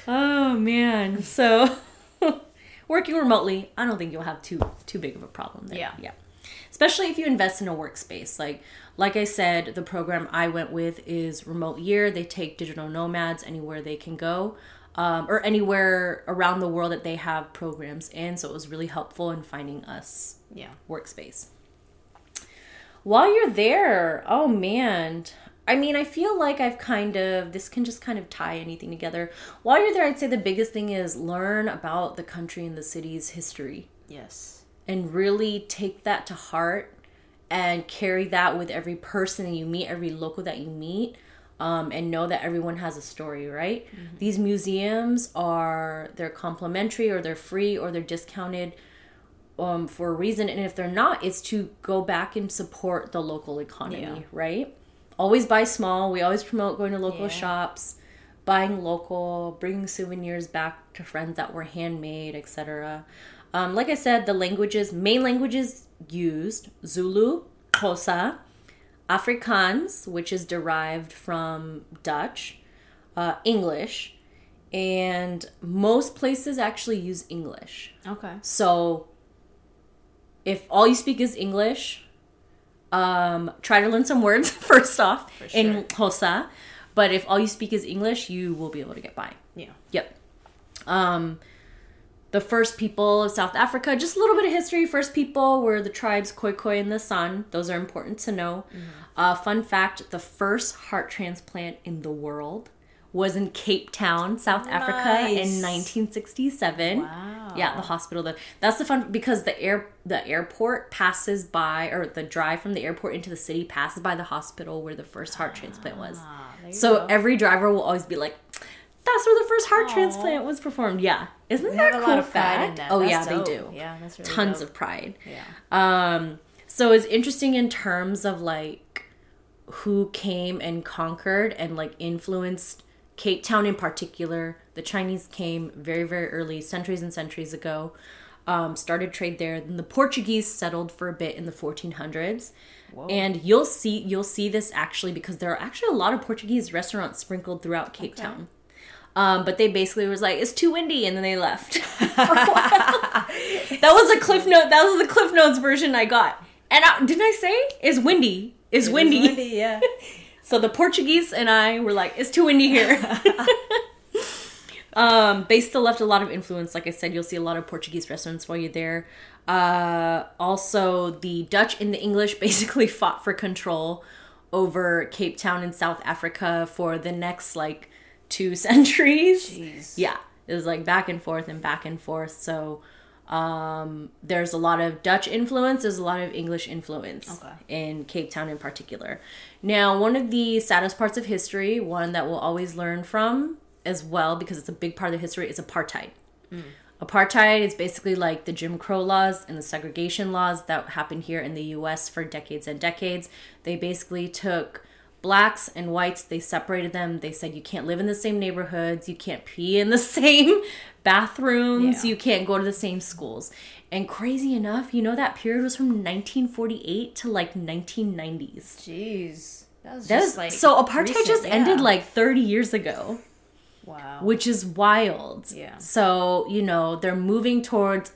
Oh man. So working remotely, I don't think you'll have too too big of a problem there. Yeah. Yeah. Especially if you invest in a workspace. Like like I said, the program I went with is Remote Year. They take digital nomads anywhere they can go, um, or anywhere around the world that they have programs in. So it was really helpful in finding us yeah. workspace. While you're there, oh man. I mean, I feel like I've kind of, this can just kind of tie anything together. While you're there, I'd say the biggest thing is learn about the country and the city's history. Yes. And really take that to heart and carry that with every person you meet, every local that you meet, um, and know that everyone has a story, right? Mm-hmm. These museums are, they're complimentary or they're free or they're discounted um, for a reason. And if they're not, it's to go back and support the local economy, yeah. right? Always buy small. We always promote going to local yeah. shops, buying local, bringing souvenirs back to friends that were handmade, et cetera. Um, like I said, the languages, main languages used, Zulu, Xhosa, Afrikaans, which is derived from Dutch, uh, English, and most places actually use English. Okay. So if all you speak is English... Um, try to learn some words first off sure. in Xhosa, but if all you speak is English, you will be able to get by. Yeah. Yep. Um, the first people of South Africa, just a little bit of history. First people were the tribes Khoikhoi and the San. Those are important to know. Mm-hmm. Uh, fun fact, the first heart transplant in the world was in Cape Town, South nice. Africa in nineteen sixty-seven. Wow. Yeah, the hospital. The, that's the fun, because the air the airport passes by, or the drive from the airport into the city passes by the hospital where the first heart transplant was. Ah, so go. Every driver will always be like, that's where the first heart Aww. Transplant was performed. Yeah. Isn't they that a cool lot of fact? Pride in that. Oh, that's yeah, dope. They do. Yeah, that's really Tons dope. Of pride. Yeah. Um. So it's interesting in terms of like who came and conquered and like influenced Cape Town in particular. The Chinese came very, very early, centuries and centuries ago, um, started trade there. Then the Portuguese settled for a bit in the fourteen hundreds. Whoa. And you'll see you'll see this actually because there are actually a lot of Portuguese restaurants sprinkled throughout Cape okay. Town. Um, but they basically was like, it's too windy, and then they left. For a while. That was a Cliff Note. That was the Cliff Notes version I got. And I, didn't I say it's windy? It's it windy. Is windy, yeah. So the Portuguese and I were like, it's too windy here. Um, they still left a lot of influence. Like I said, you'll see a lot of Portuguese restaurants while you're there. Uh, also, the Dutch and the English basically fought for control over Cape Town in South Africa for the next, like, two centuries. Jeez. Yeah. It was, like, back and forth and back and forth. So, um, there's a lot of Dutch influence. There's a lot of English influence okay. in Cape Town in particular. Now, one of the saddest parts of history, one that we'll always learn from as well, because it's a big part of the history, is apartheid. Mm. Apartheid is basically like the Jim Crow laws and the segregation laws that happened here in the U S for decades and decades. They basically took blacks and whites, they separated them. They said you can't live in the same neighborhoods, you can't pee in the same bathrooms, yeah. you can't go to the same schools. And crazy enough, you know that period was from nineteen forty-eight to like nineteen nineties. Jeez. That was that just was, like So apartheid recent, just yeah. ended like thirty years ago. Wow. Which is wild. Yeah. So, you know, they're moving towards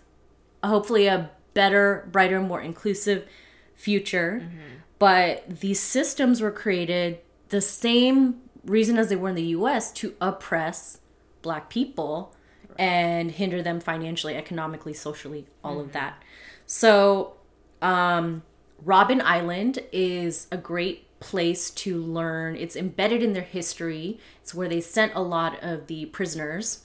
hopefully a better, brighter, more inclusive future. Mm-hmm. But these systems were created the same reason as they were in the U S to oppress black people right. and hinder them financially, economically, socially, all mm-hmm. of that. So, um, Robben Island is a great place to learn. It's embedded in their history. It's where they sent a lot of the prisoners.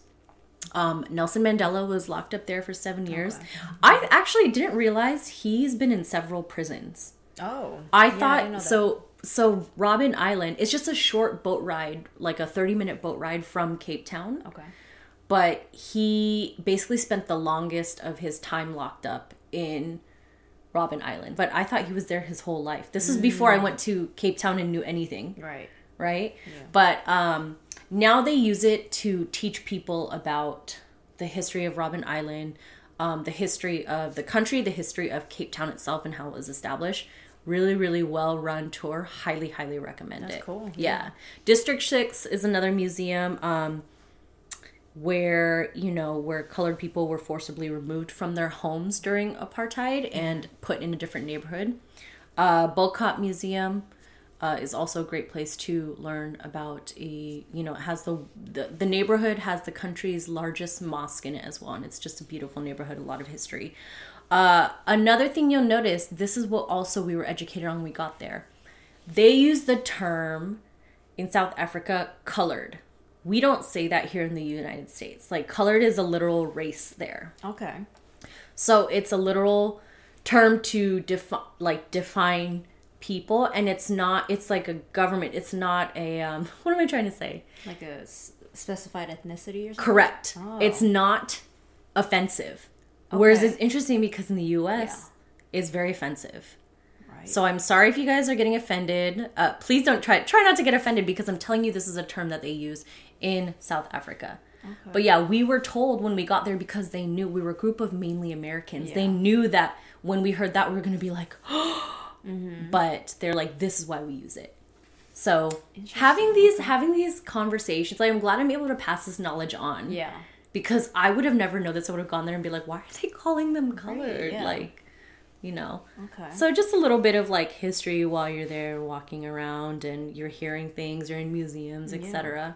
Um, Nelson Mandela was locked up there for seven years. Okay. I actually didn't realize he's been in several prisons. Oh. I yeah, thought, I so So Robben Island, it's just a short boat ride, like a thirty-minute boat ride from Cape Town. Okay. But he basically spent the longest of his time locked up in Robben Island. But I thought he was there his whole life. This is before right. I went to Cape Town and knew anything. Right. Right? Yeah. But um, now they use it to teach people about the history of Robben Island, um, the history of the country, the history of Cape Town itself and how it was established. Really, really well-run tour. Highly, highly recommend That's it. That's cool. Yeah. yeah. District six is another museum um, where, you know, where colored people were forcibly removed from their homes during apartheid and put in a different neighborhood. Uh, Bulcott Museum uh, is also a great place to learn about a, you know, it has the, the, the neighborhood has the country's largest mosque in it as well. And it's just a beautiful neighborhood, a lot of history. Uh, another thing you'll notice, this is what also we were educated on when we got there. They use the term in South Africa, colored. We don't say that here in the United States. Like, colored is a literal race there. Okay. So it's a literal term to defi- like define people, and it's not, it's like a government. It's not a, um, what am I trying to say? Like a s- specified ethnicity or something? Correct. Oh. It's not offensive. Okay. Whereas it's interesting because in the U S, yeah. it's very offensive. Right. So I'm sorry if you guys are getting offended. Uh, please don't try try not to get offended because I'm telling you this is a term that they use in South Africa. Okay. But yeah, we were told when we got there because they knew we were a group of mainly Americans. Yeah. They knew that when we heard that we were going to be like, oh, mm-hmm. but they're like, this is why we use it. So having these having these conversations, like, I'm glad I'm able to pass this knowledge on. Yeah. Because I would have never known this. I would have gone there and be like, why are they calling them colored? Right, yeah. Like, you know. Okay. So just a little bit of, like, history while you're there walking around and you're hearing things. You're in museums, et cetera. Yeah.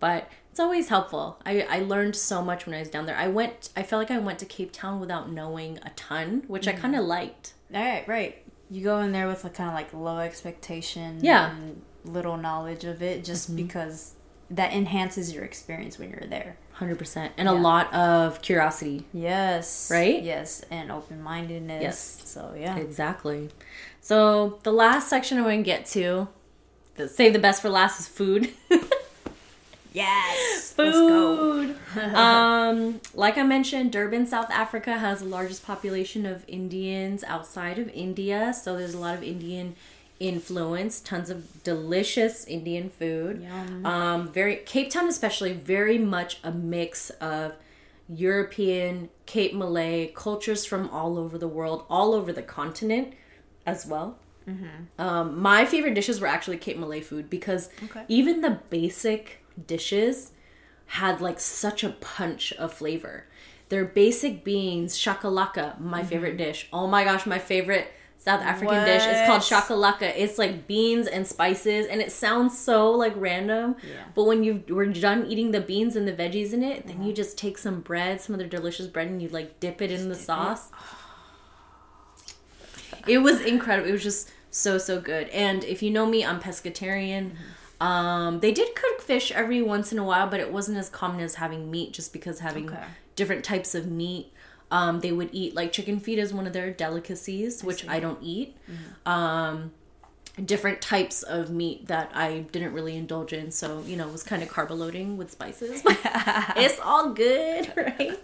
But it's always helpful. I, I learned so much when I was down there. I went. I felt like I went to Cape Town without knowing a ton, which mm. I kind of liked. All right, right. You go in there with a kind of, like, low expectation yeah. and little knowledge of it just mm-hmm. because that enhances your experience when you're there. one hundred percent. And yeah. a lot of curiosity. Yes. Right? Yes. And open-mindedness. Yes. So, yeah. Exactly. So, the last section I'm going to get to, the save the best for last, is food. Yes. Food. Let's go. um, like I mentioned, Durban, South Africa has the largest population of Indians outside of India. So, there's a lot of Indian influence, tons of delicious Indian food. Yum. Um, very Cape Town, especially, very much a mix of European, Cape Malay cultures from all over the world, all over the continent, as well. Mm-hmm. Um, my favorite dishes were actually Cape Malay food because okay. even the basic dishes had like such a punch of flavor. Their basic beans, shakalaka, my mm-hmm. favorite dish. Oh my gosh, my favorite. South African what? dish. It's called shakalaka. It's like beans and spices, and it sounds so like random. Yeah. But when you were done eating the beans and the veggies in it, then mm-hmm. you just take some bread, some other delicious bread, and you like dip it just in the sauce. It. It was incredible. It was just so so good. And if you know me, I'm pescatarian. Mm-hmm. Um, they did cook fish every once in a while, but it wasn't as common as having meat, just because having okay. different types of meat. Um, they would eat, like, chicken feet is one of their delicacies, which I, I don't eat. Mm-hmm. Um, different types of meat that I didn't really indulge in. So, you know, it was kind of carb loading with spices. It's all good, right?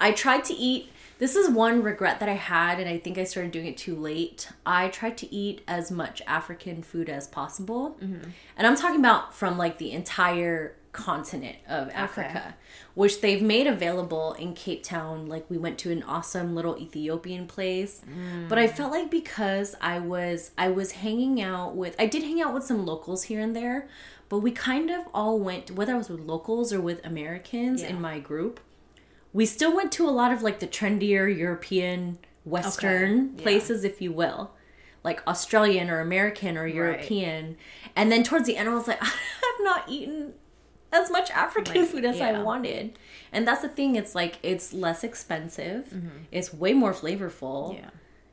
I tried to eat. This is one regret that I had, and I think I started doing it too late. I tried to eat as much African food as possible. Mm-hmm. And I'm talking about from, like, the entire continent of Africa, okay. which they've made available in Cape Town. Like, we went to an awesome little Ethiopian place, mm. but I felt like because I was I was hanging out with I did hang out with some locals here and there, but we kind of all went, whether I was with locals or with Americans yeah. in my group, we still went to a lot of like the trendier European Western okay. yeah. places, if you will, like Australian or American or European, right. and then towards the end I was like, I've not eaten as much African like, food as yeah. I wanted. And that's the thing. It's like, it's less expensive. Mm-hmm. It's way more flavorful. Yeah.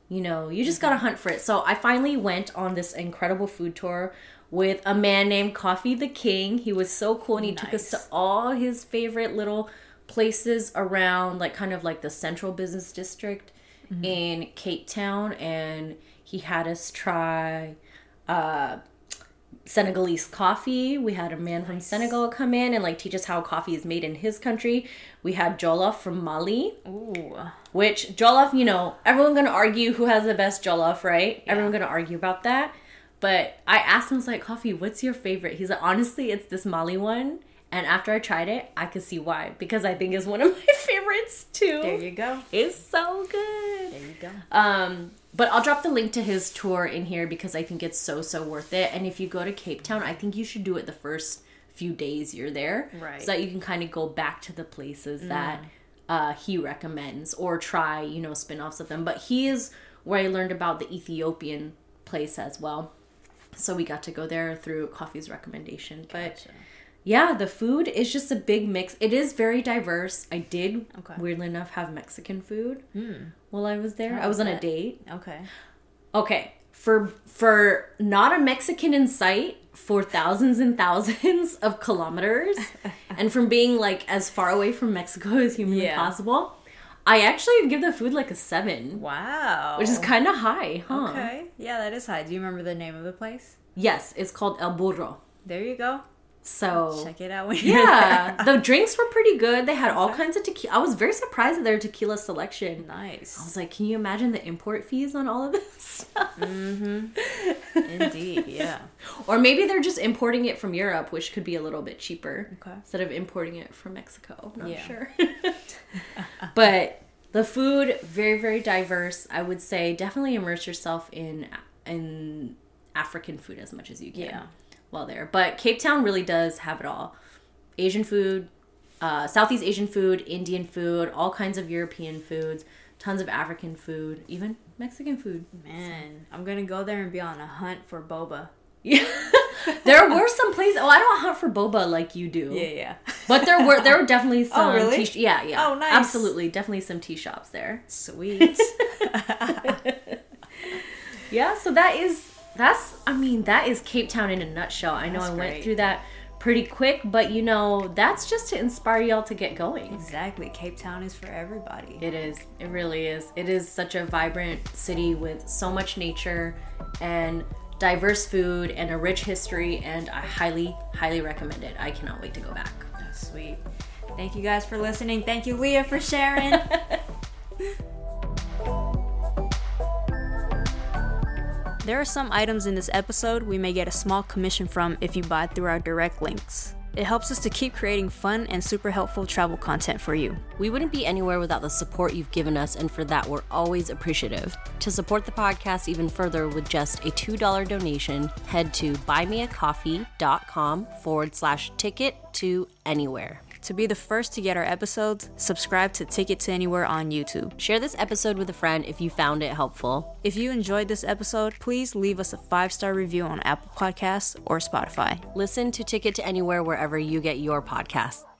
You know, you just mm-hmm. gotta hunt for it. So I finally went on this incredible food tour with a man named Coffee the King. He was so cool. And he nice. took us to all his favorite little places around like kind of like the central business district mm-hmm. in Cape Town. And he had us try... Uh, Senegalese coffee. We had a man nice. from Senegal come in and like teach us how coffee is made in his country. We had jollof from Mali. Ooh. Which jollof, you know, everyone gonna argue who has the best jollof, right? Yeah. Everyone gonna argue about that. But I asked him, I was like, Coffee, what's your favorite? He's like, honestly, it's this Mali one. And after I tried it, I could see why, because I think it's one of my favorites too. There you go. It's so good. There you go. Um, but I'll drop the link to his tour in here because I think it's so, so worth it. And if you go to Cape Town, I think you should do it the first few days you're there. Right. So that you can kind of go back to the places mm. that uh, he recommends or try, you know, spin-offs of them. But he is where I learned about the Ethiopian place as well. So we got to go there through Coffee's recommendation. Gotcha. But... yeah, the food is just a big mix. It is very diverse. I did, okay. weirdly enough, have Mexican food mm. while I was there. How I was, was on it? a date. Okay. Okay. For for not a Mexican in sight, for thousands and thousands of kilometers, and from being, like, as far away from Mexico as humanly yeah. possible, I actually give the food, like, a seven. Wow. Which is kind of high, huh? Okay. Yeah, that is high. Do you remember the name of the place? Yes. It's called El Burro. There you go. So check it out when you're yeah there. The drinks were pretty good. They had all kinds of tequila. I was very surprised at their tequila selection. Nice. I was like, can you imagine the import fees on all of this stuff? Mm-hmm. Indeed. Yeah. Or maybe they're just importing it from Europe, which could be a little bit cheaper okay. instead of importing it from Mexico. I'm not yeah. sure. But the food, very very diverse. I would say definitely immerse yourself in in African food as much as you can. Yeah. Well, there, but Cape Town really does have it all. Asian food, uh, Southeast Asian food, Indian food, all kinds of European foods, tons of African food, even Mexican food. Man, I'm gonna go there and be on a hunt for boba. Yeah, there were some places. Oh, I don't hunt for boba like you do. Yeah, yeah. But there were there were definitely some. Oh, really? Tea, yeah, yeah. Oh, nice. Absolutely, definitely some tea shops there. Sweet. Yeah. So that is. That's, I mean, that is Cape Town in a nutshell. I know that's I went great. through that pretty quick, but you know, that's just to inspire y'all to get going. Exactly. Cape Town is for everybody. It is. It really is. It is such a vibrant city with so much nature and diverse food and a rich history, and I highly, highly recommend it. I cannot wait to go back. That's sweet. Thank you guys for listening. Thank you, Leah, for sharing. There are some items in this episode we may get a small commission from if you buy through our direct links. It helps us to keep creating fun and super helpful travel content for you. We wouldn't be anywhere without the support you've given us, and for that, we're always appreciative. To support the podcast even further with just a two dollars donation, head to buymeacoffee.com forward slash ticket to anywhere. To be the first to get our episodes, subscribe to Ticket to Anywhere on YouTube. Share this episode with a friend if you found it helpful. If you enjoyed this episode, please leave us a five-star review on Apple Podcasts or Spotify. Listen to Ticket to Anywhere wherever you get your podcasts.